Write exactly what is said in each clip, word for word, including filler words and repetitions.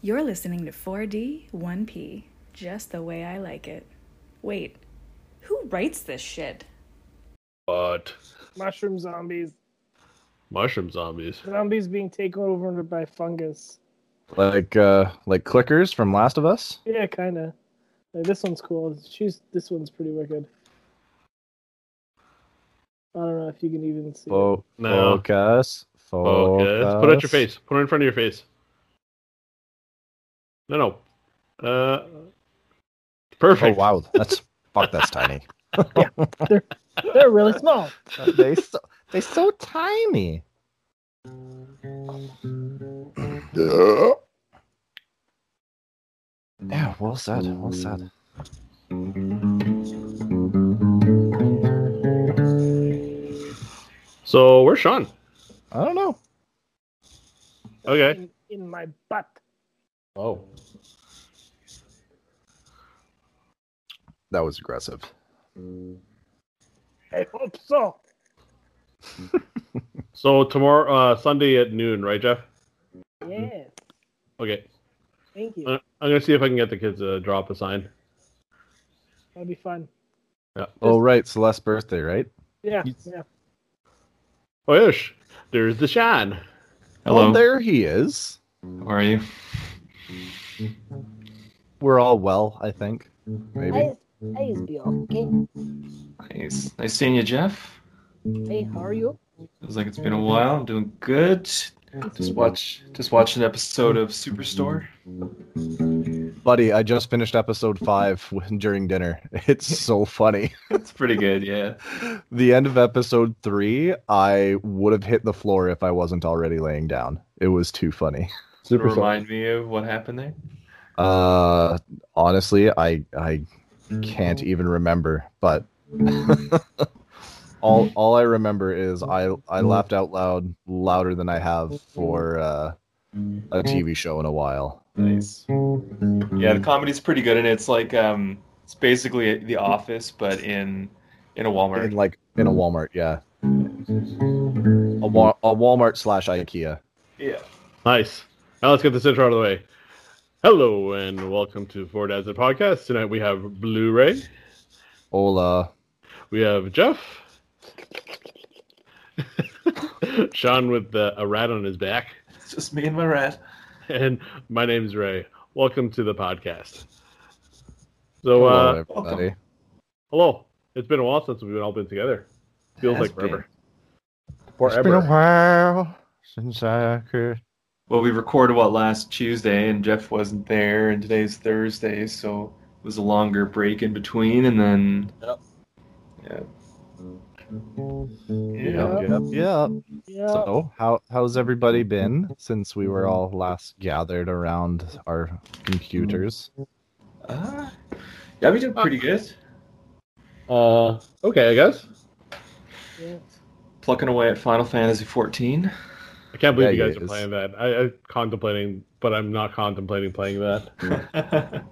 You're listening to four D one P, just the way I like it. Wait, who writes this shit? What? Mushroom zombies. Mushroom zombies. Zombies being taken over by fungus. Like, uh, like clickers from Last of Us? Yeah, kinda. Like, this one's cool. She's, this one's pretty wicked. I don't know if you can even see. Fo- it. No. Focus. Focus. Focus. Put it at your face. Put it in front of your face. No, no. Uh, perfect. Oh, wow. That's, fuck, that's tiny. Yeah, they're, they're really small. They so, they so tiny. Yeah, well said, well said. So, where's Sean? I don't know. Okay. In, in my butt. Oh. That was aggressive. I hope so. So tomorrow, uh, Sunday at noon, right, Jeff? Yeah. Okay. Thank you. I'm going to see if I can get the kids to drop a sign. That'd be fun. Yeah. Oh, right. Celeste's birthday, right? Yeah. He's... Yeah. Oh, yes. There's the Sean. Hello. Oh, there he is. How are you? We're all well, I think. Maybe. I- Hey, it's Bill. Okay. Nice. Nice seeing you, Jeff. Hey, how are you? Feels like it's been a while. I'm doing good. Just watch, just watch an episode of Superstore. Buddy, I just finished episode five when, during dinner. It's so funny. It's pretty good, yeah. The end of episode three, I would have hit the floor if I wasn't already laying down. It was too funny. Super Remind funny. me of what happened there? Uh, honestly, I, I. can't even remember, but all all I remember is I, I laughed out loud louder than I have for uh, a T V show in a while. Nice. Yeah, the comedy's pretty good, and it's like um, it's basically The Office, but in in a Walmart. In like in a Walmart, yeah. A, wa- a Walmart slash IKEA. Yeah. Nice. Now let's get this intro out of the way. Hello and welcome to Ford dazard Podcast. Tonight we have Blu-ray. Hola. We have Jeff. Sean with uh, a rat on his back. It's just me and my rat. And my name's Ray. Welcome to the podcast. So, hello, uh, everybody. Welcome. Hello. It's been a while since we've all been together. Feels like forever. Been. Forever. It's been a while since I could. Well, we recorded what last Tuesday, and Jeff wasn't there, and today's Thursday, so it was a longer break in between, and then yep. yeah, yeah, yeah, yeah. Yep. So, how how's everybody been since we were all last gathered around our computers? Uh, yeah, we did pretty good. Uh, okay, I guess. Yeah. Plucking away at Final Fantasy fourteen. I can't believe yeah, you guys are playing that. I, I'm contemplating, but I'm not contemplating playing that.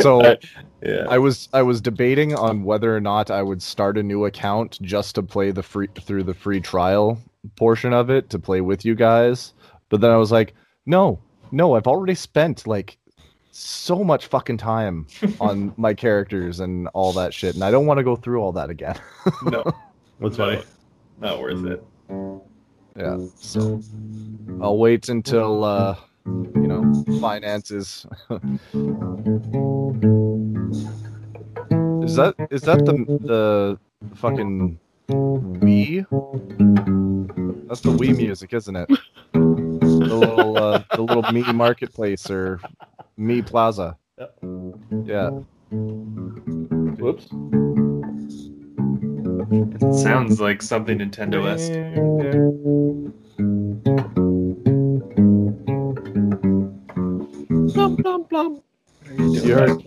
So I, yeah. I was I was debating on whether or not I would start a new account just to play the free through the free trial portion of it to play with you guys. But then I was like, no, no, I've already spent like so much fucking time on my characters and all that shit, and I don't want to go through all that again. No. That's no, funny. Not worth it. Yeah, so I'll wait until, uh, you know, finances. Is that is that the the fucking Wii? That's the Wii music, isn't it? The little uh, the little Me Marketplace or Me Plaza. Yep. Yeah. Whoops. It sounds like something Nintendo-esque. Blum, blum, blum. You heard,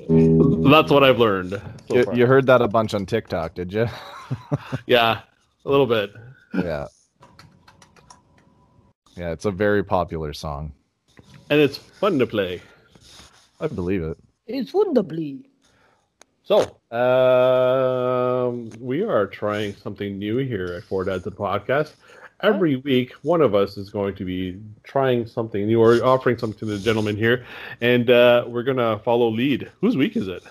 that's what I've learned. So you, you heard that a bunch on TikTok, did you? Yeah, a little bit. Yeah. Yeah, it's a very popular song. And it's fun to play. I believe it. It's fun to play. So, um, we are trying something new here at Ford dazard Podcast. Every week, one of us is going to be trying something new or offering something to the gentleman here, and uh, we're going to follow lead. Whose week is it?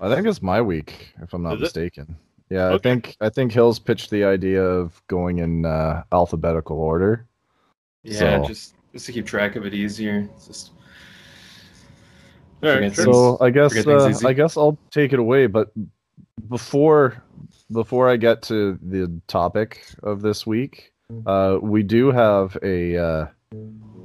I think it's my week, if I'm not is mistaken. It? Yeah, okay. I think I think Hill's pitched the idea of going in uh, alphabetical order. Yeah, so. just, just to keep track of it easier. It's just... All right, sure. So I guess uh, I guess I'll take it away, but before before I get to the topic of this week, uh, we do have a uh,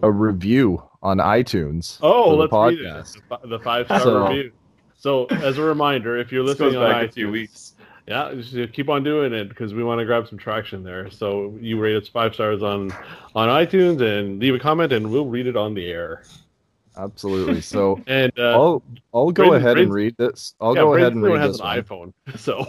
a review on iTunes. Oh, let's read it. The five star so, review. So as a reminder, if you're listening on back iTunes, a few weeks. Yeah, just keep on doing it because we want to grab some traction there. So you rate us five stars on on iTunes and leave a comment, and we'll read it on the air. Absolutely. So and, uh, I'll I'll go Braden, ahead Braden, and read this. I'll yeah, go Braden ahead and read has this. An iPhone, so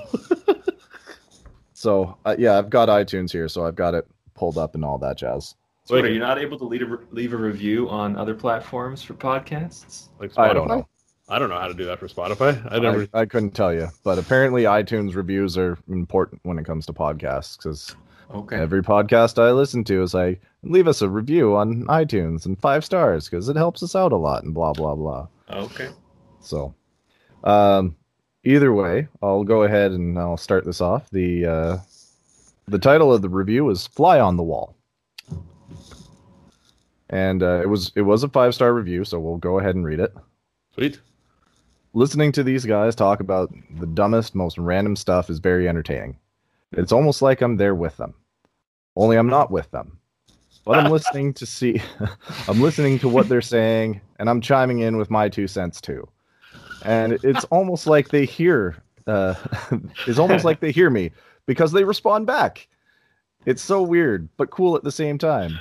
so uh, yeah, I've got iTunes here, so I've got it pulled up and all that jazz. So wait, are you not able to leave a, leave a review on other platforms for podcasts? Like Spotify? I don't know. I don't know how to do that for Spotify. I never. I, I couldn't tell you, but apparently iTunes reviews are important when it comes to podcasts because. Okay. Every podcast I listen to is like, leave us a review on iTunes and five stars because it helps us out a lot and blah, blah, blah. Okay. So um, either way, I'll go ahead and I'll start this off. The uh, the title of the review is Fly on the Wall. And uh, it was it was a five-star review, so we'll go ahead and read it. Sweet. Listening to these guys talk about the dumbest, most random stuff is very entertaining. It's almost like I'm there with them. Only I'm not with them. But I'm listening to see I'm listening to what they're saying, and I'm chiming in with my two cents too. And it's almost like they hear uh, it's almost like they hear me because they respond back. It's so weird, but cool at the same time.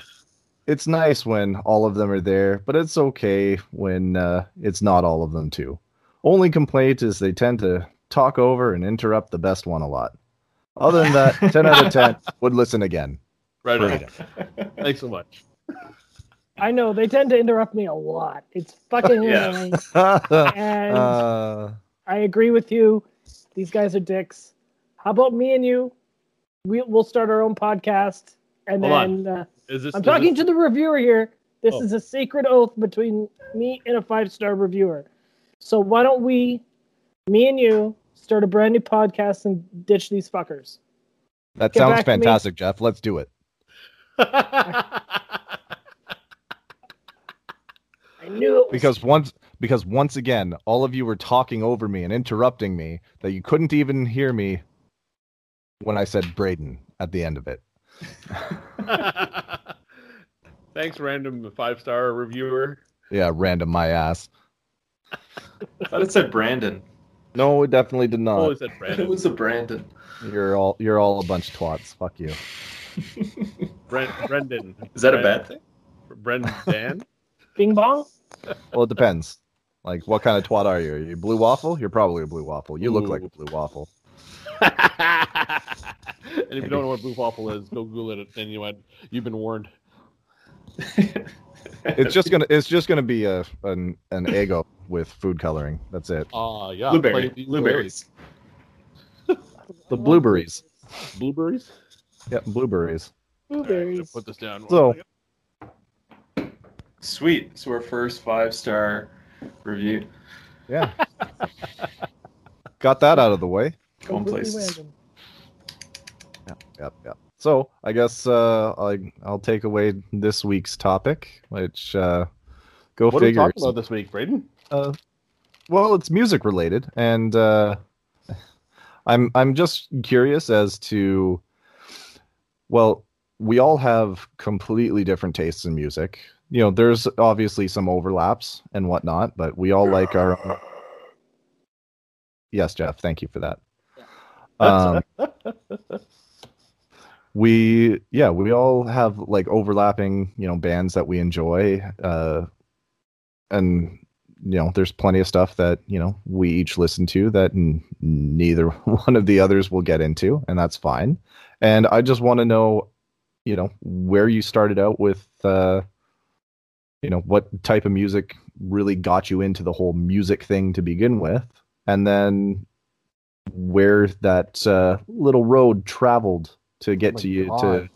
It's nice when all of them are there, but it's okay when uh, it's not all of them too. Only complaint is they tend to talk over and interrupt the best one a lot. Other than that, ten out of ten would listen again. Right, right. Thanks so much. I know they tend to interrupt me a lot. It's fucking annoying. And uh... I agree with you. These guys are dicks. How about me and you? We, we'll start our own podcast, and Hold then uh, is this, I'm is talking this... to the reviewer here. This oh. is a sacred oath between me and a five-star reviewer. So why don't we, me and you? Start a brand new podcast and ditch these fuckers. That Get sounds fantastic, Jeff. Let's do it. I knew it was... Because once because once again, all of you were talking over me and interrupting me that you couldn't even hear me when I said Braden at the end of it. Thanks, random five-star reviewer. Yeah, random my ass. I thought it said Brandon. No, it definitely did not. Oh, it said Brandon. It was a Brandon. You're all you're all a bunch of twats. Fuck you. Brent, Brendan. Is that Brandon. A bad thing? Brendan? Bing bong? Well, it depends. Like, what kind of twat are you? Are you a blue waffle? You're probably a blue waffle. You Ooh. Look like a blue waffle. And if you don't know what blue waffle is, go Google it and you had, you've been warned. It's just gonna it's just gonna be a an an Eggo with food coloring. That's it. Ah, uh, yeah. Blueberry. Blueberries. The blueberries. Blueberries? Yeah, blueberries. Blueberries. Right, put this down. So sweet. So our first five star review. Yeah. Got that out of the way. Going places. Yep, yep, yep. So I guess uh, I, I'll take away this week's topic, which uh, go what figure. What are we talking about this week, Braden? Uh, well, it's music related, and uh, I'm I'm just curious as to. Well, we all have completely different tastes in music. You know, there's obviously some overlaps and whatnot, but we all like our own. Yes, Jeff. Thank you for that. Um, We, yeah, we all have like overlapping, you know, bands that we enjoy. Uh, and, you know, there's plenty of stuff that, you know, we each listen to that n- neither one of the others will get into. And that's fine. And I just want to know, you know, where you started out with, uh, you know, what type of music really got you into the whole music thing to begin with. And then where that uh, little road traveled to get oh to you God. to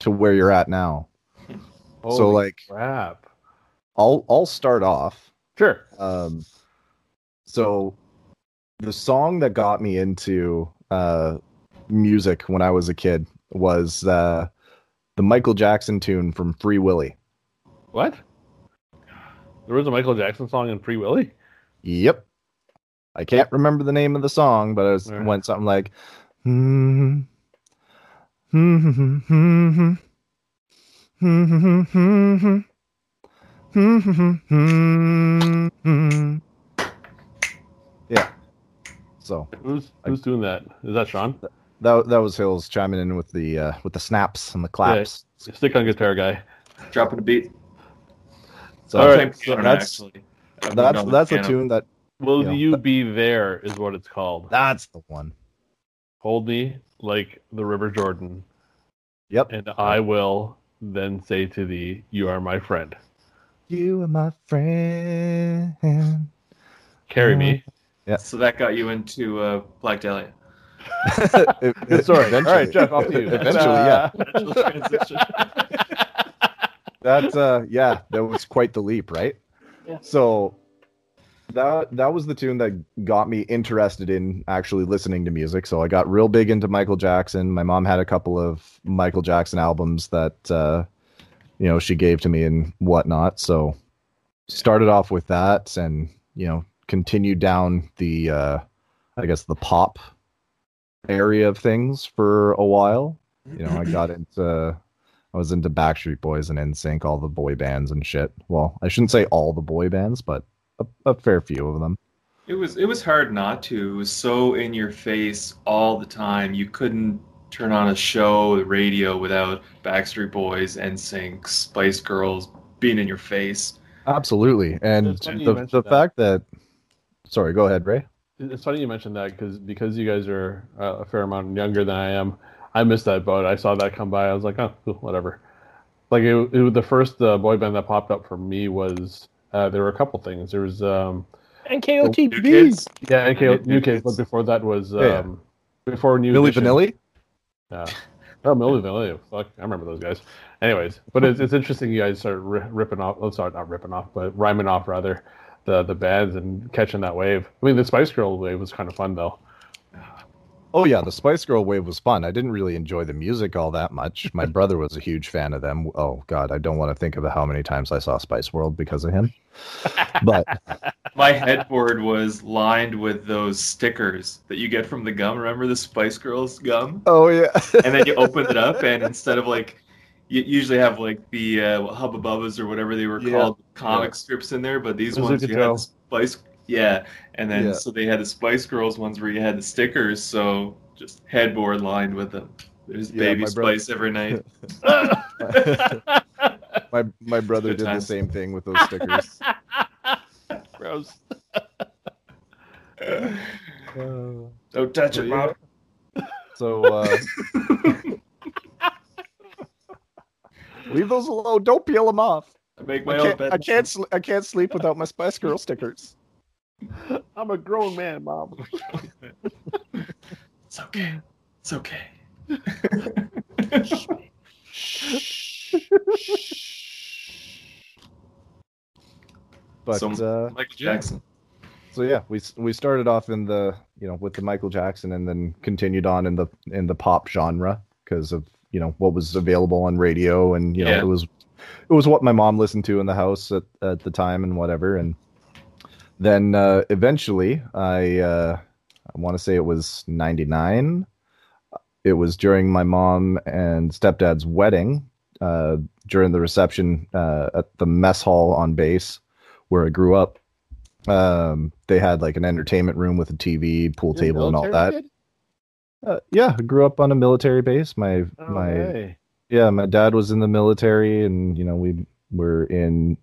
to where you're at now. Holy so like crap. I'll I'll start off. Sure. Um so the song that got me into uh music when I was a kid was uh the Michael Jackson tune from Free Willy. What? There was a Michael Jackson song in Free Willy? Yep. I can't remember the name of the song, but it was, right. went something like hmm hmm hmm hmm hmm yeah. So who's who's I, doing that? Is that Sean? That that was Hills chiming in with the uh, with the snaps and the claps. Yeah, stick on guitar guy, dropping a beat. So, all right, so that's that's that's, that's a tune that. Will you, know, you be there is what it's called. That's the one. Hold me like the River Jordan. Yep. And I will then say to thee, you are my friend. You are my friend. Carry oh. me. Yeah. So that got you into uh, Black Dahlia. Sorry. All right, Jeff, off to you. Eventually, uh, yeah. Eventual transition. That's, uh, yeah, that was quite the leap, right? Yeah. So... That that was the tune that got me interested in actually listening to music. So I got real big into Michael Jackson. My mom had a couple of Michael Jackson albums that, uh, you know, she gave to me and whatnot. So started off with that and, you know, continued down the, uh, I guess, the pop area of things for a while. You know, I got into... I was into Backstreet Boys and N Sync, all the boy bands and shit. Well, I shouldn't say all the boy bands, but A, a fair few of them. It was it was hard not to. It was so in your face all the time. You couldn't turn on a show, the radio, without Backstreet Boys, N Sync, Spice Girls being in your face. Absolutely. And the, the that. fact that... Sorry, go ahead, Ray. It's funny you mentioned that because because you guys are uh, a fair amount younger than I am. I missed that boat. I saw that come by. I was like, oh, whatever. Like it, it was the first uh, boy band that popped up for me was... Uh, there were a couple things. There was um, N K O T B. New Kids. Yeah, N K O T B. New Kids. But before that was um, yeah, yeah. before New Milli Vanilli. Yeah. Oh, Milli Vanilli. Fuck, I remember those guys. Anyways, but it's it's interesting. You guys started ri- ripping off. Oh, sorry, not ripping off, but rhyming off rather the the bands and catching that wave. I mean, the Spice Girl wave was kind of fun though. Oh yeah, the Spice Girl wave was fun. I didn't really enjoy the music all that much. My brother was a huge fan of them. Oh God, I don't want to think of how many times I saw Spice World because of him. But my headboard was lined with those stickers that you get from the gum. Remember the Spice Girls gum? Oh yeah. And then you open it up, and instead of like, you usually have like the uh, Hubba Bubbas or whatever they were yeah. called, comic yeah. strips in there, but these Those ones you had the Spice. Yeah, and then yeah. so they had the Spice Girls ones where you had the stickers, so just headboard lined with them. There's yeah, Baby Spice brother. every night. my my brother did time. the same thing with those stickers. Gross. uh, Don't touch it, Mom. So, uh... leave those alone. Don't peel them off. I make my I own bed. I can't, sl- I can't sleep without my Spice Girl stickers. I'm a grown man, Mom. It's okay. It's okay. But so, uh, Michael Jackson. So yeah, we we started off in the you know with the Michael Jackson, and then continued on in the in the pop genre because of you know what was available on radio, and you know yeah. it was it was what my mom listened to in the house at at the time and whatever and. Then uh, eventually, I uh, I want to say it was ninety-nine. It was during my mom and stepdad's wedding, uh, during the reception uh, at the mess hall on base where I grew up. Um, they had like an entertainment room with a T V, pool You're table, and all that. Uh, yeah, I grew up on a military base. My oh, my hey. yeah, my dad was in the military, and you know we were in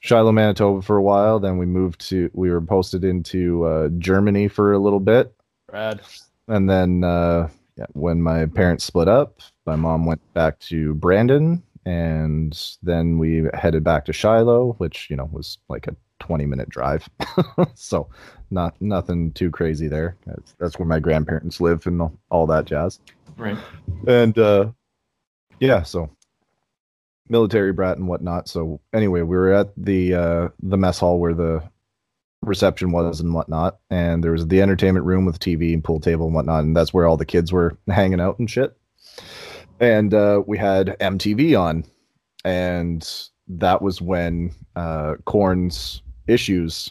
Shiloh, Manitoba for a while. Then we moved to, we were posted into uh, Germany for a little bit. Rad. And then uh, yeah, when my parents split up, my mom went back to Brandon. And then we headed back to Shiloh, which, you know, was like a twenty minute drive. So not nothing too crazy there. That's, that's where my grandparents live and all that jazz. Right. And uh, yeah, so military brat and whatnot. So anyway, we were at the uh, the mess hall where the reception was and whatnot, and there was the entertainment room with T V and pool table and whatnot, and that's where all the kids were hanging out and shit. And uh, we had M T V on, and that was when uh, Korn's Issues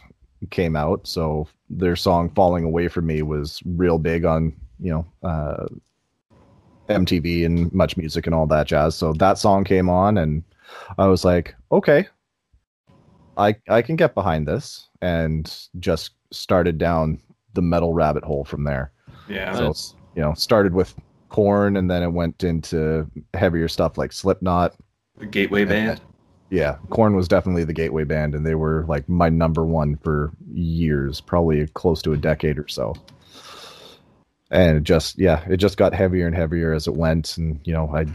came out. So their song "Falling Away From Me" was real big on, you know, uh, M T V and Much Music and all that jazz. So that song came on, and I was like, okay, I I can get behind this, and just started down the metal rabbit hole from there. Yeah. So that's... you know, started with Korn, and then it went into heavier stuff like Slipknot. The gateway band. Yeah, Korn was definitely the gateway band, and they were like my number one for years, probably close to a decade or so. And it just, yeah, it just got heavier and heavier as it went. And, you know, I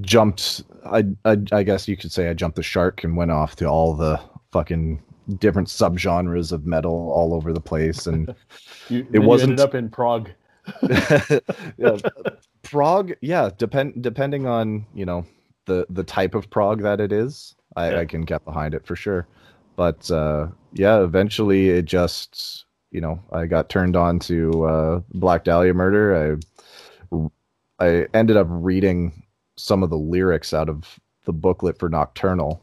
jumped, I, I, I guess you could say I jumped the shark and went off to all the fucking different subgenres of metal all over the place. And you, it wasn't you ended up in Prague. Yeah, Prague, yeah, depend, depending on, you know, the the type of prog that it is, I, yeah. I can get behind it for sure. But uh, yeah, eventually it just, you know, I got turned on to uh, Black Dahlia Murder. I I ended up reading some of the lyrics out of the booklet for Nocturnal.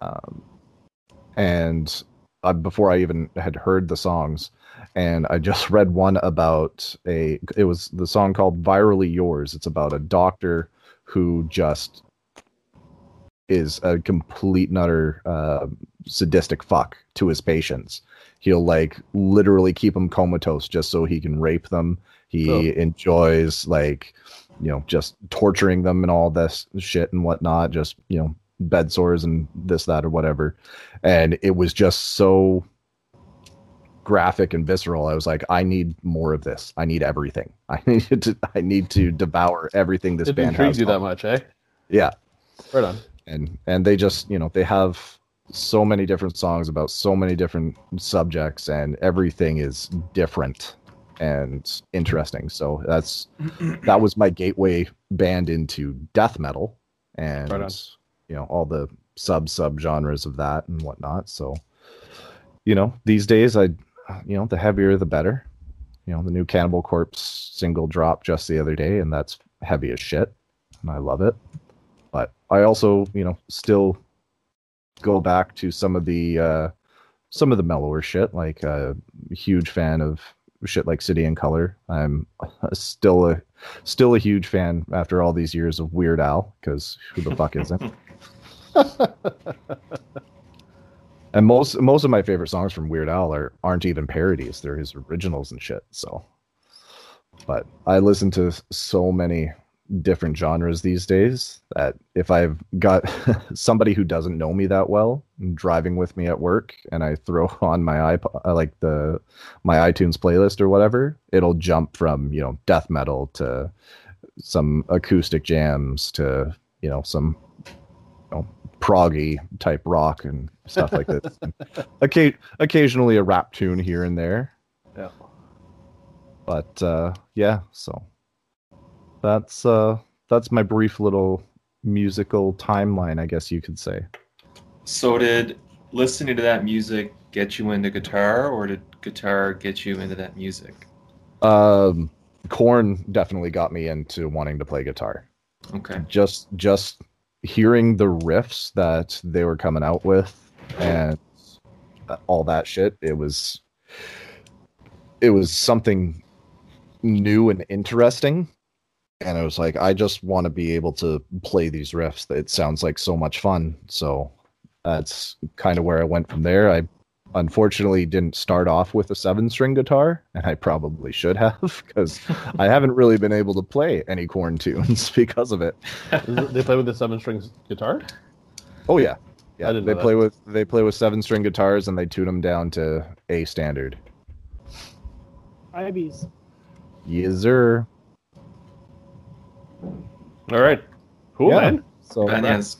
Um, and I, before I even had heard the songs, and I just read one about a, it was the song called Virally Yours. It's about a doctor who just is a complete and utter uh, sadistic fuck to his patients. He'll like literally keep them comatose just so he can rape them. He oh. enjoys like, you know, just torturing them and all this shit and whatnot, just, you know, bed sores and this, that, or whatever. And it was just so graphic and visceral. I was like, I need more of this. I need everything. I need to, I need to devour everything this it band has. It intrigues you that much, eh? Yeah. Right on. And and they just, you know, they have so many different songs about so many different subjects, and everything is different and interesting. So that's that was my gateway band into death metal and, right, you know, all the sub sub genres of that and whatnot. So, you know, these days, I, you know, the heavier, the better. You know, the new Cannibal Corpse single dropped just the other day, and that's heavy as shit, and I love it. But I also, you know, still go back to some of the uh, some of the mellower shit. Like, uh, a huge fan of shit like City in Color. I'm still a still a huge fan after all these years of Weird Al, because who the fuck isn't? And most most of my favorite songs from Weird Al are aren't even parodies; they're his originals and shit. So, but I listen to so many different genres these days that if I've got somebody who doesn't know me that well driving with me at work, and I throw on my iPod, like the my iTunes playlist or whatever, it'll jump from, you know, death metal to some acoustic jams to, you know, some, you know, proggy type rock and stuff like this. Occa- occasionally a rap tune here and there. Yeah. But uh, yeah, so. That's uh, that's my brief little musical timeline, I guess you could say. So did listening to that music get you into guitar, or did guitar get you into that music? Um, Korn definitely got me into wanting to play guitar. Okay. Just just hearing the riffs that they were coming out with and all that shit, it was it was something new and interesting. And I was like, I just want to be able to play these riffs. It sounds like so much fun. So that's kind of where I went from there. I unfortunately didn't start off with a seven string guitar, and I probably should have, because I haven't really been able to play any Korn tunes because of it. They play with the seven string guitar? Oh yeah. Yeah. I didn't they know play that. with they play with seven string guitars, and they tune them down to A standard. I Bs. Yes, sir. All right. Cool, yeah, man. So Ibanez.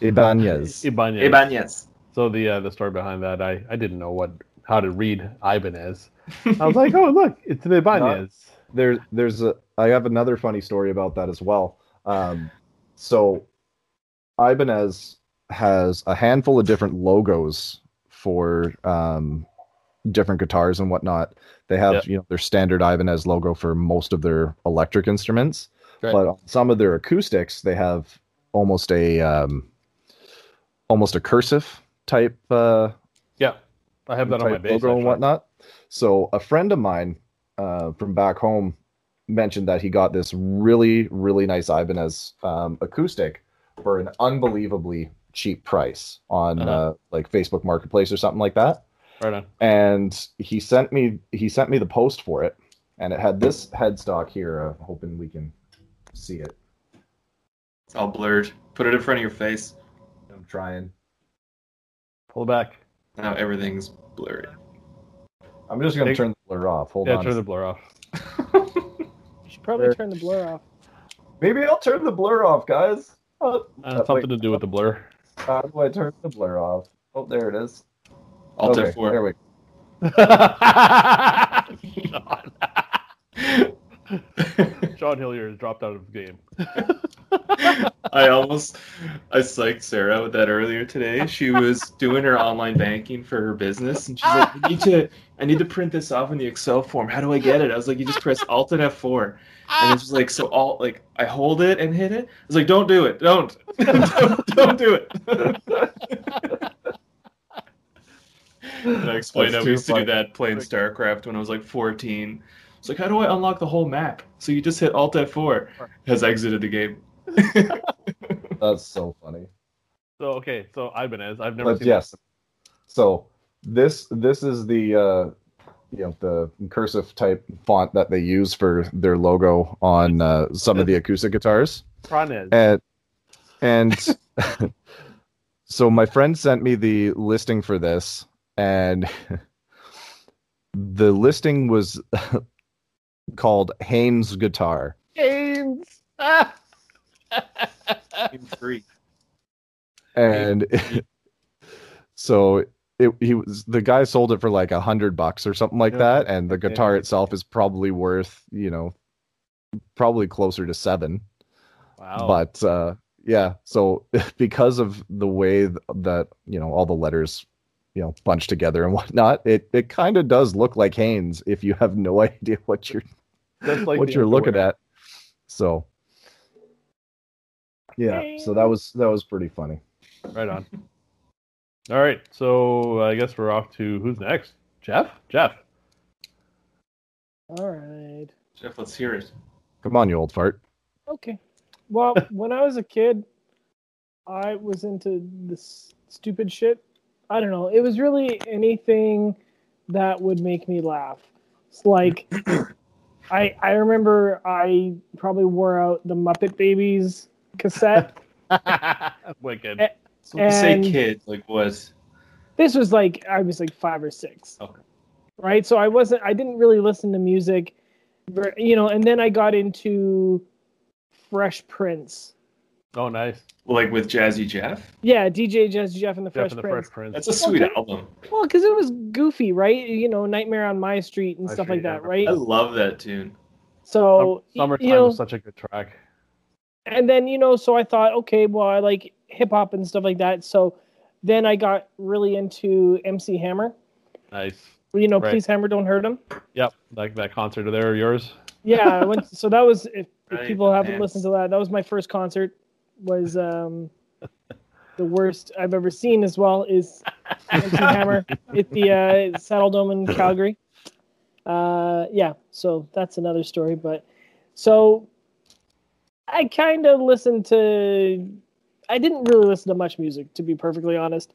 Ibanez. Ibanez. Ibanez. So the uh, the story behind that, I, I didn't know what how to read Ibanez. I was like, oh, look, it's an Ibanez. Not, there, there's a, I have another funny story about that as well. Um, so Ibanez has a handful of different logos for um, different guitars and whatnot. They have yep. you know, their standard Ibanez logo for most of their electric instruments. Great. But on some of their acoustics, they have almost a um, almost a cursive type. Uh, yeah, I have that on my bass logo and whatnot. So a friend of mine uh, from back home mentioned that he got this really, really nice Ibanez um, acoustic for an unbelievably cheap price on uh-huh. uh, like Facebook Marketplace or something like that. Right on. And he sent me he sent me the post for it, and it had this headstock here. I'm uh, hoping we can see it. It's all blurred. Put it in front of your face. I'm trying. Pull back. Now everything's blurry. I'm just gonna Take... turn the blur off. Hold yeah, on. Yeah, turn the blur off. You should probably there. turn the blur off. Maybe I'll turn the blur off, guys. Oh, uh, something wait. to do with the blur. How do I turn the blur off? Oh, there it is. Alt okay, F four. There we go. John. John Hillier has dropped out of the game. I almost, I psyched Sarah with that earlier today. She was doing her online banking for her business, and she's like, I need to, I need to print this off in the Excel form. How do I get it? I was like, you just press Alt and F four. And it's just like, so Alt, like, I hold it and hit it. I was like, don't do it. Don't. don't, don't do it. And I explained how we used to do that playing StarCraft when I was like fourteen. It's like, how do I unlock the whole map? So you just hit Alt F four. Has exited the game. That's so funny. So okay, so Ibanez, I've never but, seen. Yes. That. So this this is the uh, you know the cursive type font that they use for their logo on uh, some of the acoustic guitars. Pranez. And and so my friend sent me the listing for this, and the listing was called Haynes Guitar. Haynes. Ah! And it, so it, he was the guy sold it for like a hundred bucks or something like that, and the guitar itself is probably worth, you know, probably closer to seven. Wow. But uh, yeah, so because of the way that, you know, all the letters, you know, bunched together and whatnot, it it kind of does look like Haynes if you have no idea what you're That's like what you're underwear. looking at. So. Yeah, so that was that was pretty funny. Right on. All right, so I guess we're off to who's next? Jeff? Jeff. All right. Jeff, let's hear it. Come on, you old fart. Okay. Well, when I was a kid, I was into this stupid shit. I don't know. It was really anything that would make me laugh. It's like, I I remember I probably wore out the Muppet Babies cassette. Wicked. A- so you say kid, like what? This was like I was like five or six. Okay. Right? So I wasn't I didn't really listen to music, you know, and then I got into Fresh Prince. Oh nice. Like with Jazzy Jeff? Yeah, D J Jazzy Jeff and the, Jeff Fresh, and the Prince. Fresh Prince. That's a sweet well, album. Well, because it was goofy, right? You know, Nightmare on My Street and My stuff Street, like that, yeah. right? I love that tune. So Summertime you know, was such a good track. And then, you know, so I thought, okay, well, I like hip-hop and stuff like that. So then I got really into M C Hammer. Nice. You know, right. Please Hammer, Don't Hurt Him. Yep, like that concert there of yours. Yeah, I went to, so that was, if, right, if people haven't man. listened to that, that was my first concert, was um, the worst I've ever seen as well, is M C Hammer at the uh, Saddle Dome in Calgary. Uh, yeah, so that's another story. But so... I kind of listened to... I didn't really listen to much music, to be perfectly honest,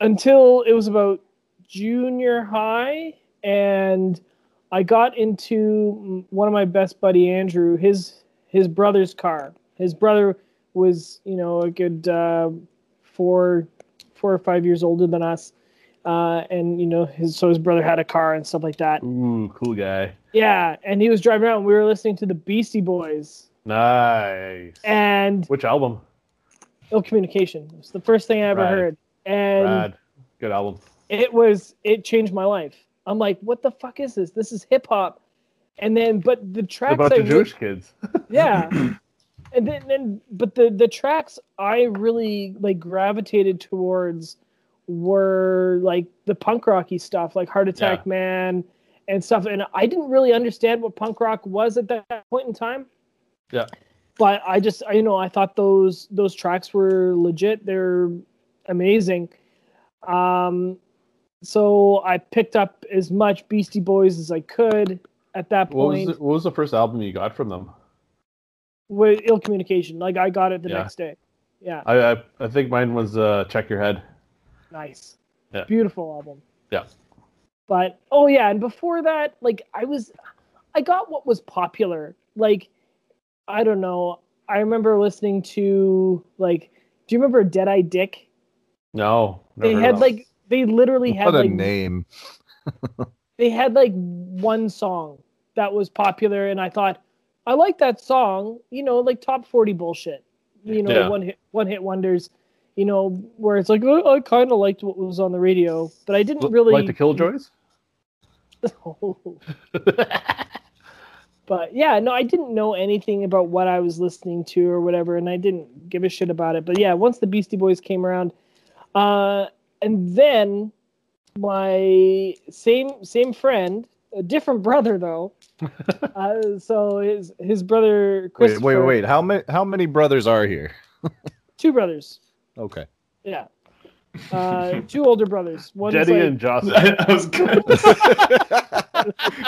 until it was about junior high, and I got into one of my best buddy, Andrew, his his brother's car. His brother was, you know, a good uh, four four or five years older than us, uh, and, you know, his so his brother had a car and stuff like that. Ooh, cool guy. Yeah, and he was driving around, and we were listening to the Beastie Boys. Nice. And which album? Ill Communication. It's the first thing I ever Rad. heard, and Rad. good album. It was. It changed my life. I'm like, what the fuck is this? This is hip hop. And then, but the tracks it's about I the Jewish re- kids. Yeah. And then, and, but the, the tracks I really like gravitated towards were like the punk rocky stuff, like Heart Attack yeah. Man and stuff. And I didn't really understand what punk rock was at that point in time. Yeah. But I just, I, you know, I thought those those tracks were legit. They're amazing. Um, so I picked up as much Beastie Boys as I could at that point. What was the, what was the first album you got from them? With Ill Communication. Like I got it the yeah. next day. Yeah. I, I I think mine was uh, Check Your Head. Nice. Yeah. Beautiful album. Yeah. But oh yeah, and before that, like I was, I got what was popular. Like I don't know. I remember listening to like, do you remember Dead Eye Dick? No. They had else. like they literally what had a like name. They had like one song that was popular, and I thought, I like that song. You know, like top forty bullshit. You know, yeah. one hit one hit wonders. You know, where it's like oh, I kind of liked what was on the radio, but I didn't really like the Killjoys. Oh. But yeah, no, I didn't know anything about what I was listening to or whatever, and I didn't give a shit about it. But yeah, once the Beastie Boys came around, uh, and then my same same friend, a different brother though. uh, so his his brother Christopher. Wait, wait, wait. How many how many brothers are here? Two brothers. Okay. Yeah. Uh, two older brothers. One Jenny like... and Jocelyn. I, I was good.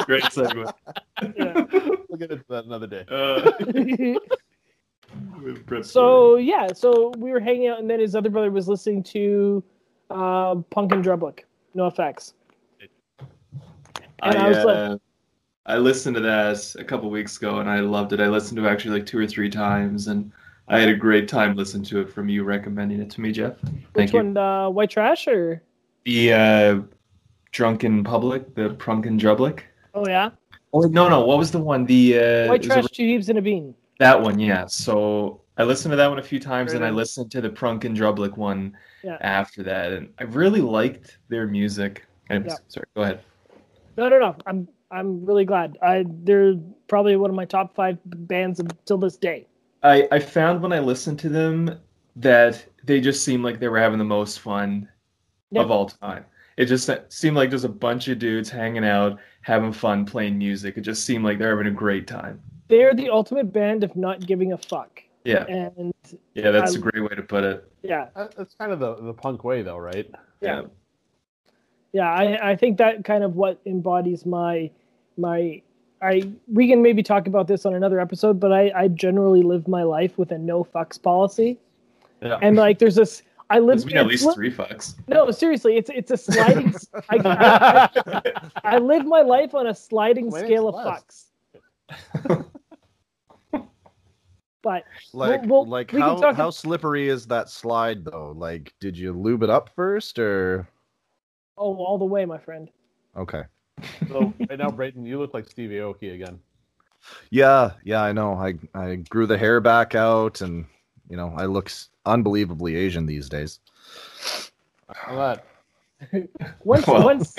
Great segue. Yeah. We'll get into that another day. Uh, so, yeah. So we were hanging out, and then his other brother was listening to uh, Punk and Drublick. No Effects. And I, I was uh, like... I listened to that a couple weeks ago, and I loved it. I listened to it actually like two or three times, and I had a great time listening to it from you recommending it to me, Jeff. Thank Which you. one, uh, White Trash or? The uh, Drunken Public, the Prunken Drublick. Oh, yeah? Oh, no, no, what was the one? The uh, White Trash, a... Two Heaves and a Bean. That one, yeah. So I listened to that one a few times, right. and I listened to the Prunken Drublick one yeah. after that. And I really liked their music. I'm yeah. sorry, go ahead. No, no, no, I'm, I'm really glad. I, they're probably one of my top five bands until this day. I, I found when I listened to them that they just seemed like they were having the most fun yeah. of all time. It just seemed like just a bunch of dudes hanging out, having fun, playing music. It just seemed like they're having a great time. They're the ultimate band of not giving a fuck. Yeah. And yeah, that's I, a great way to put it. Yeah. That's kind of the, the punk way, though, right? Yeah. Yeah, yeah I, I think that kind of what embodies my my... I, we can maybe talk about this on another episode, but I, I generally live my life with a no fucks policy. Yeah. And like, there's this, I live at least li- three fucks. No, seriously. It's, it's a sliding, I, I, I, I live my life on a sliding Wait, scale of less. fucks. But like, we'll, we'll, like we how, can talk how ab- slippery is that slide though? Like, did you lube it up first or? Oh, all the way, my friend. Okay. So right now, Brayden, you look like Stevie Aoki again. Yeah, yeah, I know. I I grew the hair back out, and you know, I look unbelievably Asian these days. All right. once, well. once.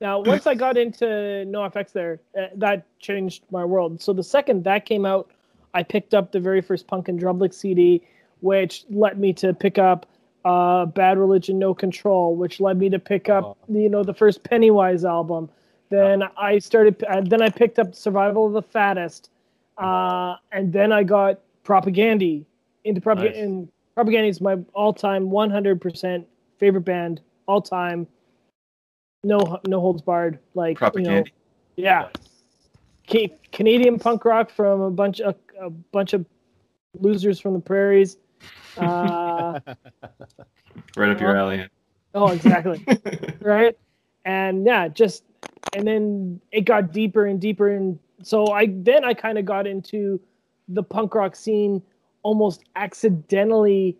Now, once I got into NoFX, there uh, that changed my world. So the second that came out, I picked up the very first Punk and Drublick C D, which led me to pick up. Uh, Bad Religion, No Control, which led me to pick up, oh. you know, the first Pennywise album. Then oh. I started, uh, then I picked up Survival of the Fattest, uh, and then I got Propagandhi. Into Propag- nice. And Propagandhi is my all-time one hundred percent favorite band, all-time, no no holds barred. Like Propagandhi. You know, yeah, nice. Ca- Canadian punk rock from a bunch of a bunch of losers from the prairies. Uh, right up your alley. Oh, exactly. Right, and yeah, just and then it got deeper and deeper, and so I then I kind of got into the punk rock scene almost accidentally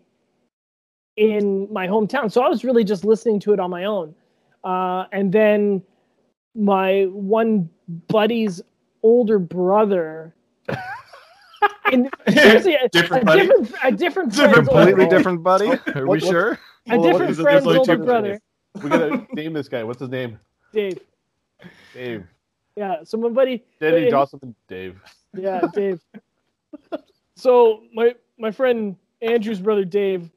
in my hometown. So I was really just listening to it on my own, uh, and then my one buddy's older brother. In, seriously, a different, a different, a different, different completely different buddy. Are we sure? A well, different friend's older brother. We gotta name this guy. What's his name? Dave. Dave. Yeah, so my buddy... Daddy Jocelyn Dave. Yeah, Dave. So my my friend Andrew's brother Dave,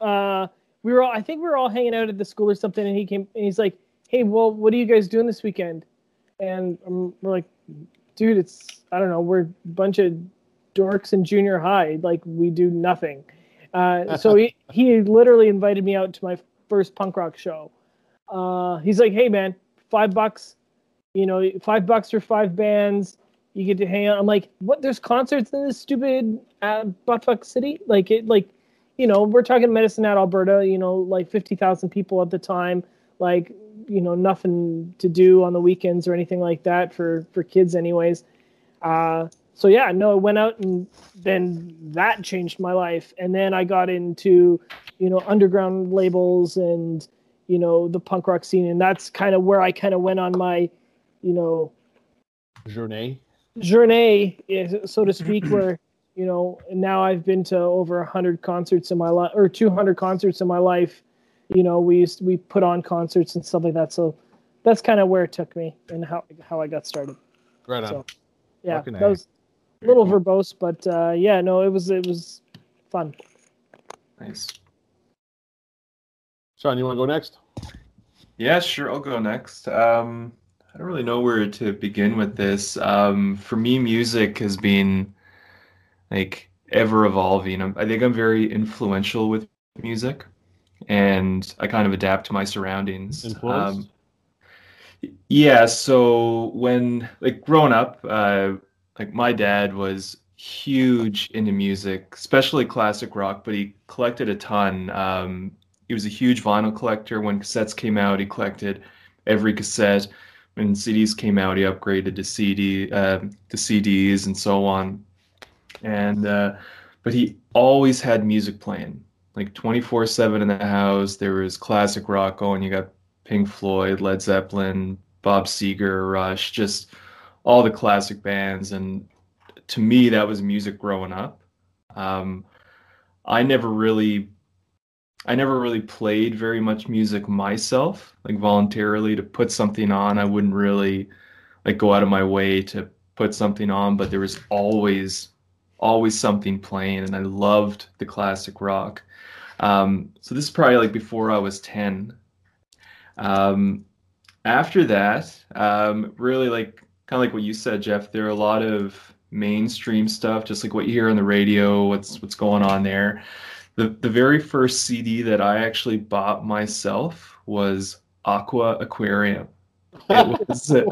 uh, we were all, I think we were all hanging out at the school or something, and he came and he's like, "Hey, well, what are you guys doing this weekend?" And um, we're like, "Dude, it's I don't know, we're a bunch of dorks in junior high, like we do nothing." Uh, so he he literally invited me out to my first punk rock show. Uh, he's like, "Hey, man, five bucks, you know, five bucks for five bands. You get to hang out." I'm like, "What? There's concerts in this stupid uh, buttfuck city? Like it, like, you know, we're talking Medicine at Alberta. You know, like fifty thousand people at the time. Like, you know, nothing to do on the weekends or anything like that for for kids, anyways." Uh, so yeah, no, I went out, and then that changed my life. And then I got into, you know, underground labels and, you know, the punk rock scene, and that's kind of where I kind of went on my, you know, journey. Journey, so to speak, where, you know, now I've been to over one hundred concerts in my life, or two hundred concerts in my life. You know, we used to, we put on concerts and stuff like that. So that's kind of where it took me and how how I got started. Right on. So, yeah, that was a little verbose, but uh, yeah, no, it was it was fun. Nice. Sean, you want to go next? Yeah, sure, I'll go next. Um, I don't really know where to begin with this. Um, for me, music has been like ever evolving. I'm, I think I'm very influential with music, and I kind of adapt to my surroundings. Influenced? Um, yeah. So when like growing up, uh, like my dad was huge into music, especially classic rock, but he collected a ton. Um, he was a huge vinyl collector. When cassettes came out, he collected every cassette. When C Ds came out, he upgraded to C D, uh, to C Ds, and so on. And uh, but he always had music playing, like twenty-four seven in the house. There was classic rock going. You got Pink Floyd, Led Zeppelin, Bob Seger, Rush, just all the classic bands. And to me, that was music growing up. Um, I never really. I never really played very much music myself, like voluntarily to put something on. I wouldn't really like go out of my way to put something on, but there was always, always something playing, and I loved the classic rock. Um, so this is probably like before I was ten. Um, after that, um, really like kind of like what you said, Jeff, there are a lot of mainstream stuff, just like what you hear on the radio, what's what's going on there. The the very first C D that I actually bought myself was Aqua Aquarium. It was, uh,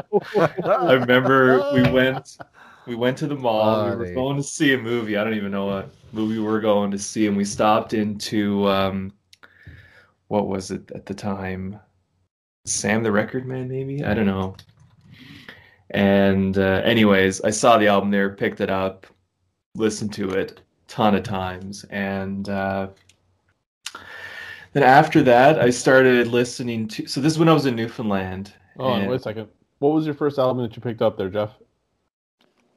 I remember we went we went to the mall. Oh, we were dude. going to see a movie. I don't even know what movie we were going to see, and we stopped into um, what was it at the time? Sam the Record Man, maybe? I don't know. And uh, anyways, I saw the album there, picked it up, listened to it ton of times, and uh then after that I started listening to, so this is when I was in Newfoundland. Oh, and... wait a second, what was your first album that you picked up there, Jeff?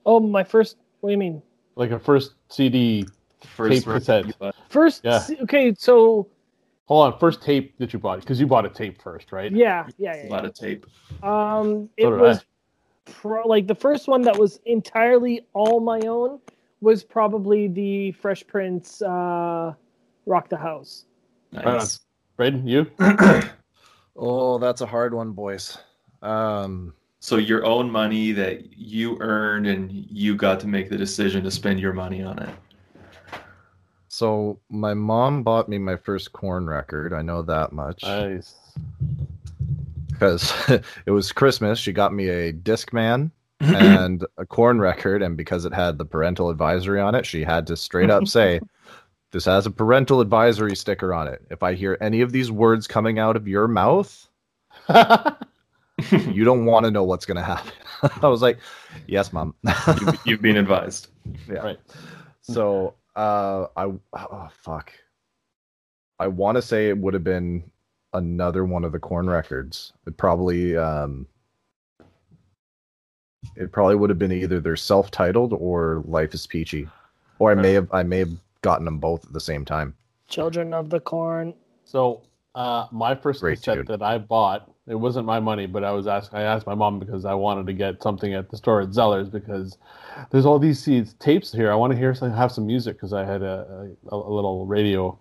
Oh, my first, what do you mean, like a first C D, first tape cassette first yeah. C- okay, so hold on, first tape that you bought, because you bought a tape first, right? Yeah yeah, yeah a lot yeah. of tape. Um it so was pro- like the first one that was entirely all my own was probably the Fresh Prince, uh, Rock the House. Nice. Braden, you? Oh, that's a hard one, boys. Um, so your own money that you earned, and you got to make the decision to spend your money on it. So my mom bought me my first Korn record. I know that much. Nice. Because it was Christmas. She got me a Discman and a Korn record, and because it had the parental advisory on it, she had to straight up say, "This has a parental advisory sticker on it. If I hear any of these words coming out of your mouth, you don't want to know what's going to happen." I was like, "Yes, Mom." you've, you've been advised. Yeah. Right. So uh, I oh fuck, I want to say it would have been another one of the Korn records. It probably. Um, It probably would have been either their self-titled or Life is Peachy, or I may have I may have gotten them both at the same time. Children of the Corn. So uh, my first Great cassette dude. that I bought It wasn't my money, but I was asked, I asked my mom because I wanted to get something at the store at Zeller's because there's all these seeds, tapes here. I want to hear some, have some music because I had a, a, a little radio.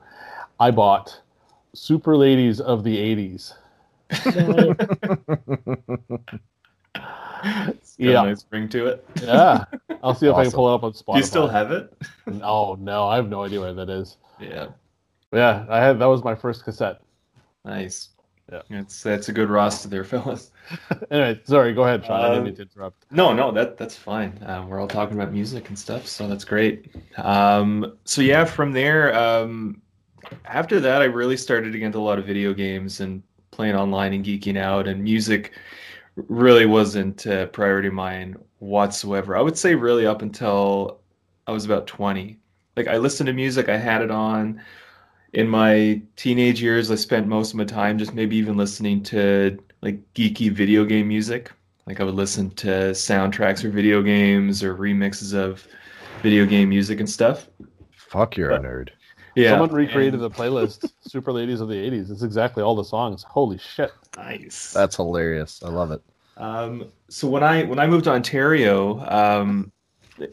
I bought Super Ladies of the eighties. It's got yeah. a nice ring to it. Yeah. I'll see if awesome. I can pull it up on Spotify. Do you still have it? Oh, no. I have no idea where that is. Yeah. Yeah. I had, that was my first cassette. Nice. Yeah, it's that's a good roster there, fellas. Anyway, sorry, go ahead, Sean. Uh, I didn't mean to interrupt. No, no, that that's fine. Um, we're all talking about music and stuff, so that's great. Um, so yeah, from there, um, after that, I really started to get into a lot of video games and playing online and geeking out, and music really wasn't a priority of mine whatsoever. I would say really up until I was about twenty. Like, I listened to music, I had it on. In my teenage years, I spent most of my time just maybe even listening to like geeky video game music. Like I would listen to soundtracks for video games or remixes of video game music and stuff. Fuck, you're but, a nerd. Yeah. Someone recreated and... the playlist, Super Ladies of the eighties. It's exactly all the songs. Holy shit. Nice. That's hilarious. I love it. Um, so when I when I moved to Ontario, um,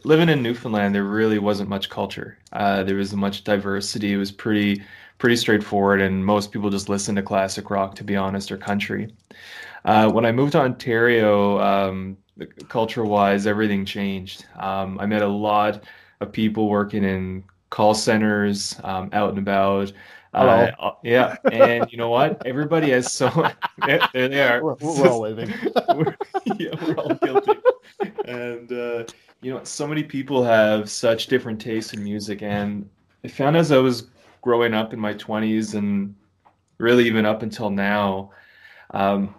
living in Newfoundland, there really wasn't much culture. Uh, there wasn't much diversity. It was pretty pretty straightforward, and most people just listened to classic rock, to be honest, or country. Uh, when I moved to Ontario, um, culture-wise, everything changed. Um, I met a lot of people working in call centers, um, out and about. Hello. Uh, yeah, and you know what? Everybody has so... there they are. We're, we're all living. we're, yeah, we're all guilty. And... Uh, you know, so many people have such different tastes in music, and I found as I was growing up in my twenties and really even up until now, um,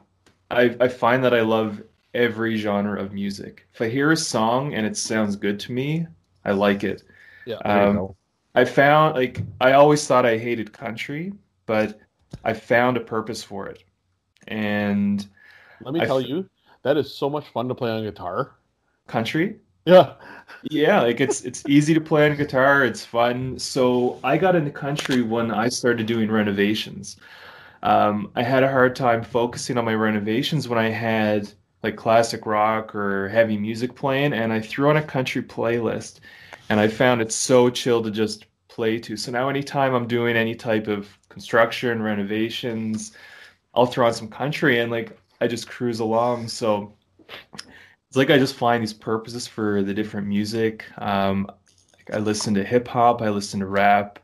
I, I find that I love every genre of music. If I hear a song and it sounds good to me, I like it. Yeah, um, I found, like, I always thought I hated country, but I found a purpose for it. And let me I tell f- you, that is so much fun to play on guitar. Country? Yeah. Yeah, like it's it's easy to play on guitar, it's fun. So I got into country when I started doing renovations. Um, I had a hard time focusing on my renovations when I had like classic rock or heavy music playing, and I threw on a country playlist, and I found it so chill to just play to. So now anytime I'm doing any type of construction, renovations, I'll throw on some country and like I just cruise along. So it's like I just find these purposes for the different music. Um, I listen to hip hop, I listen to rap,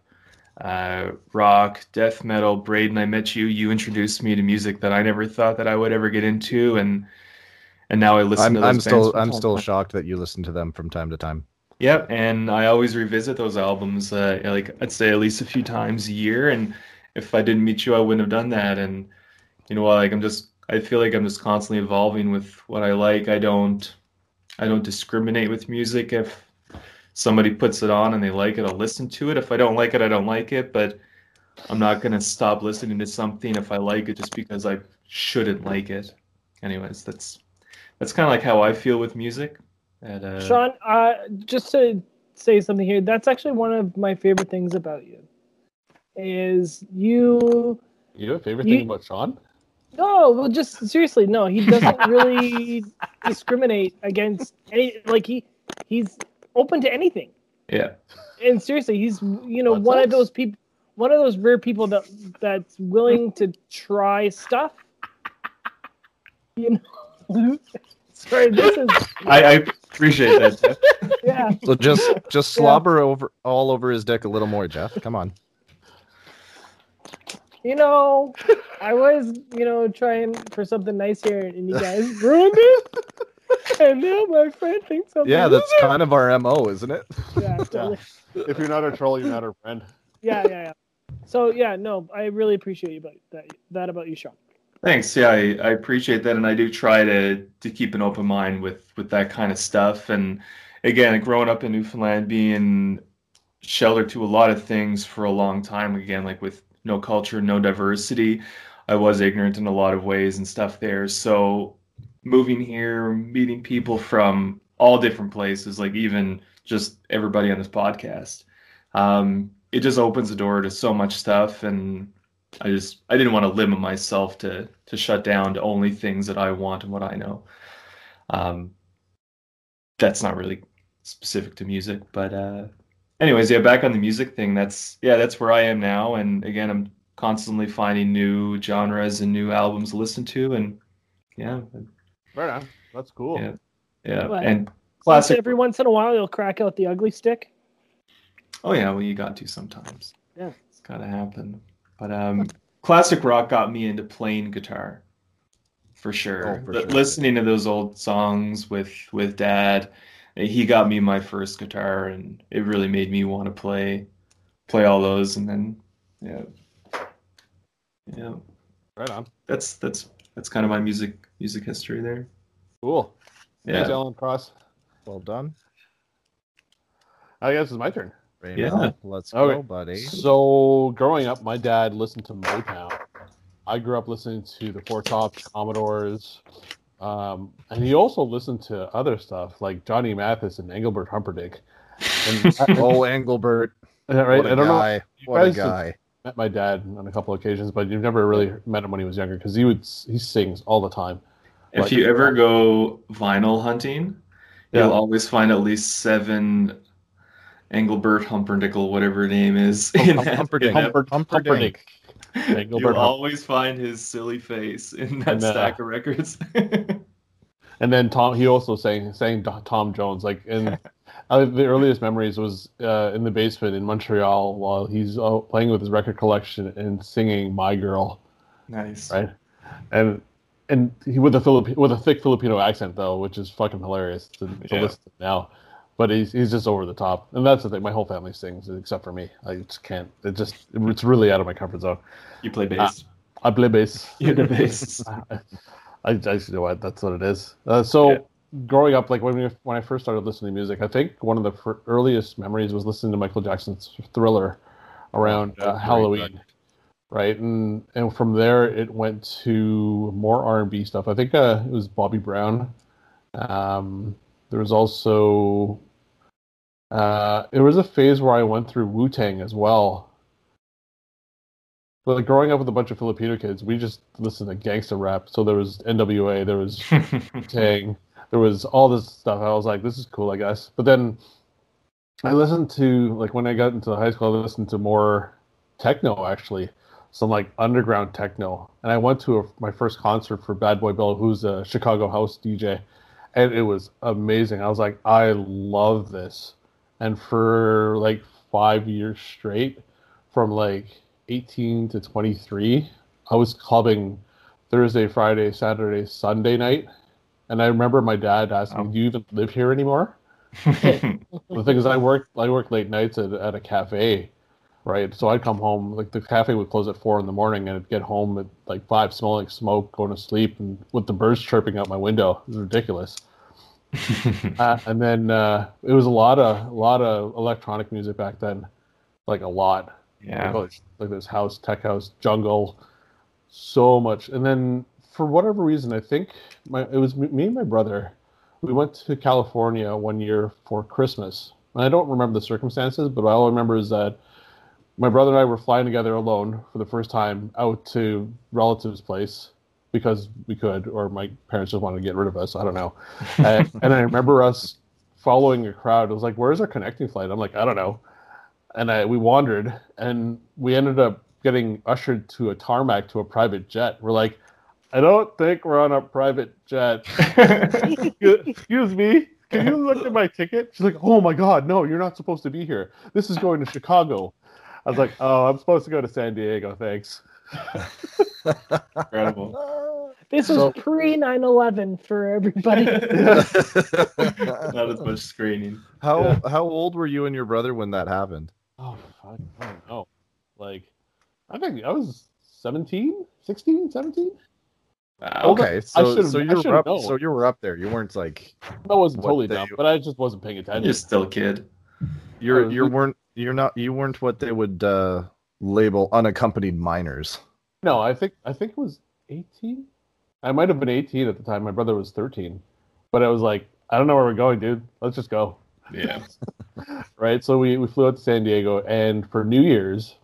uh, rock, death metal. Braden, I met you. You introduced me to music that I never thought that I would ever get into, and and now I listen I'm, to those I'm bands still I'm still time. shocked that you listen to them from time to time. Yep, and I always revisit those albums. Uh, like I'd say at least a few times a year. And if I didn't meet you, I wouldn't have done that. And you know, like I'm just. I feel like I'm just constantly evolving with what I like. I don't, I don't discriminate with music. If somebody puts it on and they like it, I'll listen to it. If I don't like it, I don't like it. But I'm not gonna stop listening to something if I like it just because I shouldn't like it. Anyways, that's that's kind of like how I feel with music. And, uh, Sean, uh, just to say something here, that's actually one of my favorite things about you. Is you? You have a favorite you, thing about Sean? No, well, just seriously, no. He doesn't really discriminate against any. Like he, he's open to anything. Yeah. And seriously, he's you know What's one up? of those people, one of those rare people that that's willing to try stuff. You know. Sorry, this is. I, I appreciate that, Jeff. Yeah. So just just slobber yeah. over all over his dick a little more, Jeff. Come on. You know, I was, you know, trying for something nice here, and you guys ruined it. And now my friend thinks something. Yeah, that's it. Kind of our M O, isn't it? Yeah, totally. Yeah. If you're not our troll, you're not our friend. Yeah, yeah, yeah. So, yeah, no, I really appreciate you about that, that about you, Sean. Thanks. Yeah, I, I appreciate that, and I do try to to keep an open mind with, with that kind of stuff. And, again, growing up in Newfoundland, being sheltered to a lot of things for a long time, again, like with no culture, no diversity. I was ignorant in a lot of ways and stuff there. So moving here, meeting people from all different places, like even just everybody on this podcast, um, it just opens the door to so much stuff. And I just I didn't want to limit myself to to shut down to only things that I want and what I know. Um, that's not really specific to music, but uh, anyways, yeah. Back on the music thing, that's yeah, that's where I am now. And again, I'm constantly finding new genres and new albums to listen to, and yeah. Right on. That's cool. Yeah, yeah. Well, and classic. Every once in a while, you'll crack out the ugly stick. Oh yeah, well, you got to sometimes. Yeah, it's gotta happen. But um, classic rock got me into playing guitar, for sure. Oh, for sure. Listening to those old songs with with Dad, he got me my first guitar, and it really made me want to play play all those. And then, yeah, yeah, right on. That's that's that's kind of my music music history there. Cool. Yeah. Thanks, Alan Cross. Well done. I guess it's my turn. Right yeah. Now. Let's okay. go, buddy. So, growing up, my dad listened to Motown. I grew up listening to the Four Tops, Commodores, um, and he also listened to other stuff like Johnny Mathis and Engelbert Humperdinck. And I, oh, Engelbert. Right? What a I don't guy. Know what a guy. Met my dad on a couple of occasions, but you've never really met him when he was younger because he would he sings all the time. If like, you ever go vinyl hunting, yeah. you'll always find at least seven Engelbert Humperdinck, whatever his name is. Hum- Humperdinck. Humperdinck. Humperdinck. Humperdinck. Humperdinck. You'll Humperdinck. Always find his silly face in that and, uh, stack of records. And then Tom, he also sang, sang Tom Jones. Like in uh, the earliest memories was uh, in the basement in Montreal while he's uh, playing with his record collection and singing "My Girl." Nice, right? And. And he with a Filip- with a thick Filipino accent though, which is fucking hilarious to, to yeah. listen to now. But he's he's just over the top, and that's the thing. My whole family sings except for me. I just can't. It just it's really out of my comfort zone. You play bass. Uh, I play bass. You play bass. I, I, I you know what that's what it is. Uh, so yeah. growing up, like when we, when I first started listening to music, I think one of the fir- earliest memories was listening to Michael Jackson's Thriller around uh, Halloween. Good. Right, and and from there it went to more R and B stuff. I think uh, it was Bobby Brown. Um, there was also uh, it was a phase where I went through Wu-Tang as well. But like growing up with a bunch of Filipino kids, we just listened to gangsta rap. So there was N W A, there was Wu-Tang, there was all this stuff. I was like, this is cool, I guess. But then I listened to like when I got into high school, I listened to more techno actually. Some like underground techno, and I went to a, my first concert for Bad Boy Bill, who's a Chicago house D J, and it was amazing. I was like, I love this, and for like five years straight, from like eighteen to twenty-three, I was clubbing Thursday, Friday, Saturday, Sunday night, and I remember my dad asked me, "Do you even live here anymore?" The thing is, I worked I worked late nights at, at a cafe. Right, so I'd come home, like the cafe would close at four in the morning, and I'd get home at like five, smelling smoke, going to sleep, and with the birds chirping out my window. It was ridiculous. uh, and then uh, it was a lot of a lot of electronic music back then, like a lot. Yeah, like, like this house, tech house, jungle, so much. And then for whatever reason, I think my it was me and my brother. We went to California one year for Christmas, and I don't remember the circumstances, but all I remember is that. My brother and I were flying together alone for the first time out to relatives' place because we could, or my parents just wanted to get rid of us. I don't know. uh, and I remember us following a crowd. I was like, "Where's our connecting flight?" I'm like, "I don't know." And I we wandered, and we ended up getting ushered to a tarmac to a private jet. We're like, "I don't think we're on a private jet." Excuse me. Can you look at my ticket? She's like, "Oh my God, no! You're not supposed to be here. This is going to Chicago." I was like, oh, I'm supposed to go to San Diego, thanks. Incredible. This was so, pre nine eleven for everybody. Not as much screening. How yeah. how old were you and your brother when that happened? Oh, I don't know. Like, I think I was seventeen, sixteen, seventeen? Uh, okay, so, so, you were up, so you were up there. You weren't like... I wasn't totally dumb, you... but I just wasn't paying attention. You're still a kid. You're, was, you weren't... You're not. You weren't what they would uh, label unaccompanied minors. No, I think I think it was eighteen. I might have been eighteen at the time. My brother was thirteen, but I was like, I don't know where we're going, dude. Let's just go. Yeah. Right. So we, we flew out to San Diego, and for New Year's,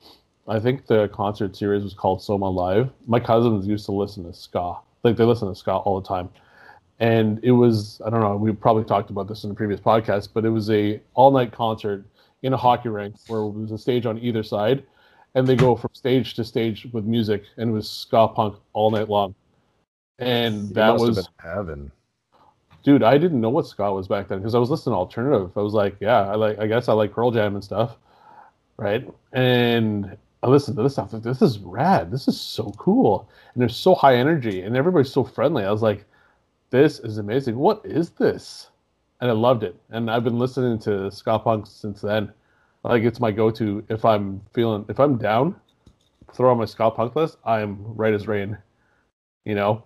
I think the concert series was called Soma Live. My cousins used to listen to ska. Like, they listen to ska all the time. And it was, I don't know, we probably talked about this in the previous podcast, but it was a all-night concert in a hockey rink where there was a stage on either side. And they go from stage to stage with music, and it was ska punk all night long. And that must was... have been heaven. Dude, I didn't know what ska was back then because I was listening to alternative. I was like, yeah, I like. I guess I like Pearl Jam and stuff, right? And I listened to this stuff. Like, this is rad. This is so cool. And there's so high energy, and everybody's so friendly. I was like, this is amazing. What is this? And I loved it. And I've been listening to ska punk since then. Like, it's my go-to if I'm feeling, if I'm down, throw on my ska punk list, I'm right as rain, you know?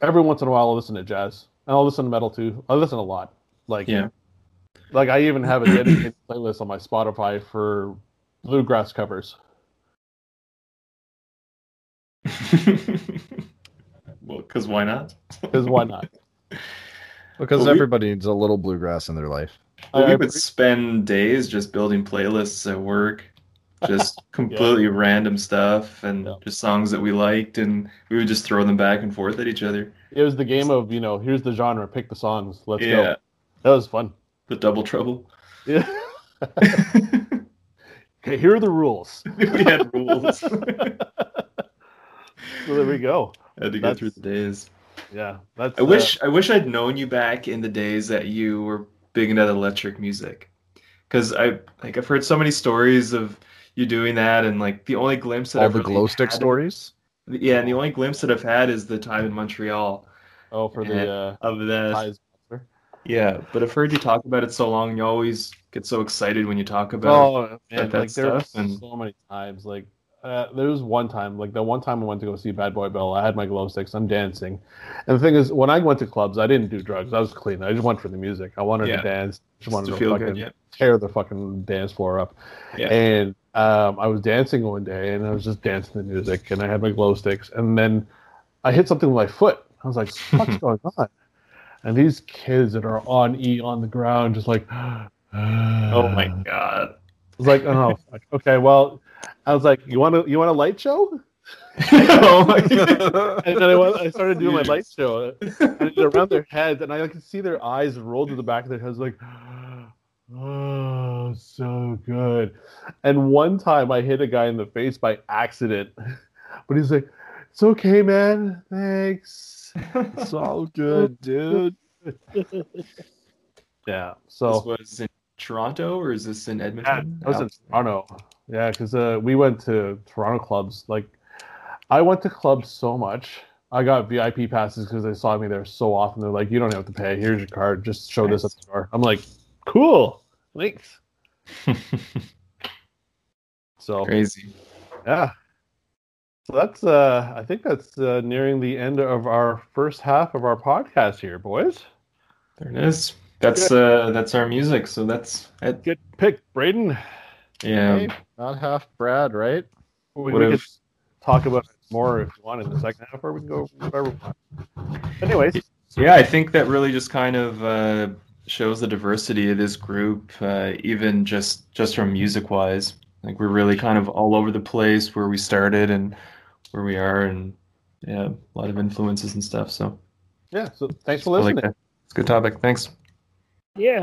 Every once in a while, I'll listen to jazz. And I'll listen to metal, too. I listen a lot. Like, yeah. Like, I even have a dedicated playlist on my Spotify for bluegrass covers. Well, because why not? Because why not? Because well, everybody we... needs a little bluegrass in their life. Well, we would spend days just building playlists at work, just completely yeah. random stuff and yeah. just songs that we liked, and we would just throw them back and forth at each other. It was the game of, you know, here's the genre, pick the songs, let's yeah. go. That was fun. The double trouble. Yeah. Okay, here are the rules. We had rules. So there we go. I had to that's, get through the days. Yeah, that's. I uh, wish I wish I'd known you back in the days that you were big into electric music, because I like I've heard so many stories of you doing that, and like the only glimpse that all I've the really glow stick had, stories. Yeah, and the only glimpse that I've had is the time in Montreal. Oh, for and, the uh, of the yeah, but I've heard you talk about it so long, and you always get so excited when you talk about oh man, that, that like, stuff. There and so many times, like uh, there was one time, like the one time I went to go see Bad Boy Bill, I had my glow sticks, I'm dancing, and the thing is, when I went to clubs, I didn't do drugs, I was clean, I just went for the music, I wanted yeah. to dance, I just wanted just to, to fucking good, yeah. tear the fucking dance floor up, yeah. and um, I was dancing one day, and I was just dancing the music, and I had my glow sticks, and then I hit something with my foot, I was like, what's going on? And these kids that are on E on the ground, just like, uh, oh my god! I was like, oh, fuck. Okay, well, I was like, you want to, you want a light show? Oh my god! And then I, went, I started doing my light show, and around their heads, and I could see their eyes roll to the back of their heads, like, oh, so good. And one time, I hit a guy in the face by accident, but he's like, "It's okay, man. Thanks." It's all good, dude. Yeah. So this was in Toronto, or is this in Edmonton? Yeah, I was in Toronto. Yeah, because uh, we went to Toronto clubs. Like, I went to clubs so much. I got V I P passes because they saw me there so often. They're like, "You don't have to pay. Here's your card. Just show nice. This at the door." I'm like, "Cool, thanks." So crazy. Yeah. So that's, uh, I think that's uh, nearing the end of our first half of our podcast here, boys. There it is. That's uh, that's our music. So that's it. Good pick, Braden. Yeah. Hey, not half Brad, right? We, we could talk about it more if you want in the second half, or we can go whatever we want. Anyways. Yeah, I think that really just kind of uh, shows the diversity of this group, uh, even just, just from music-wise. Like, we're really kind of all over the place where we started and where we are, and yeah, a lot of influences and stuff. So, yeah. So, thanks for listening. Like, it's a good topic. Thanks. Yeah.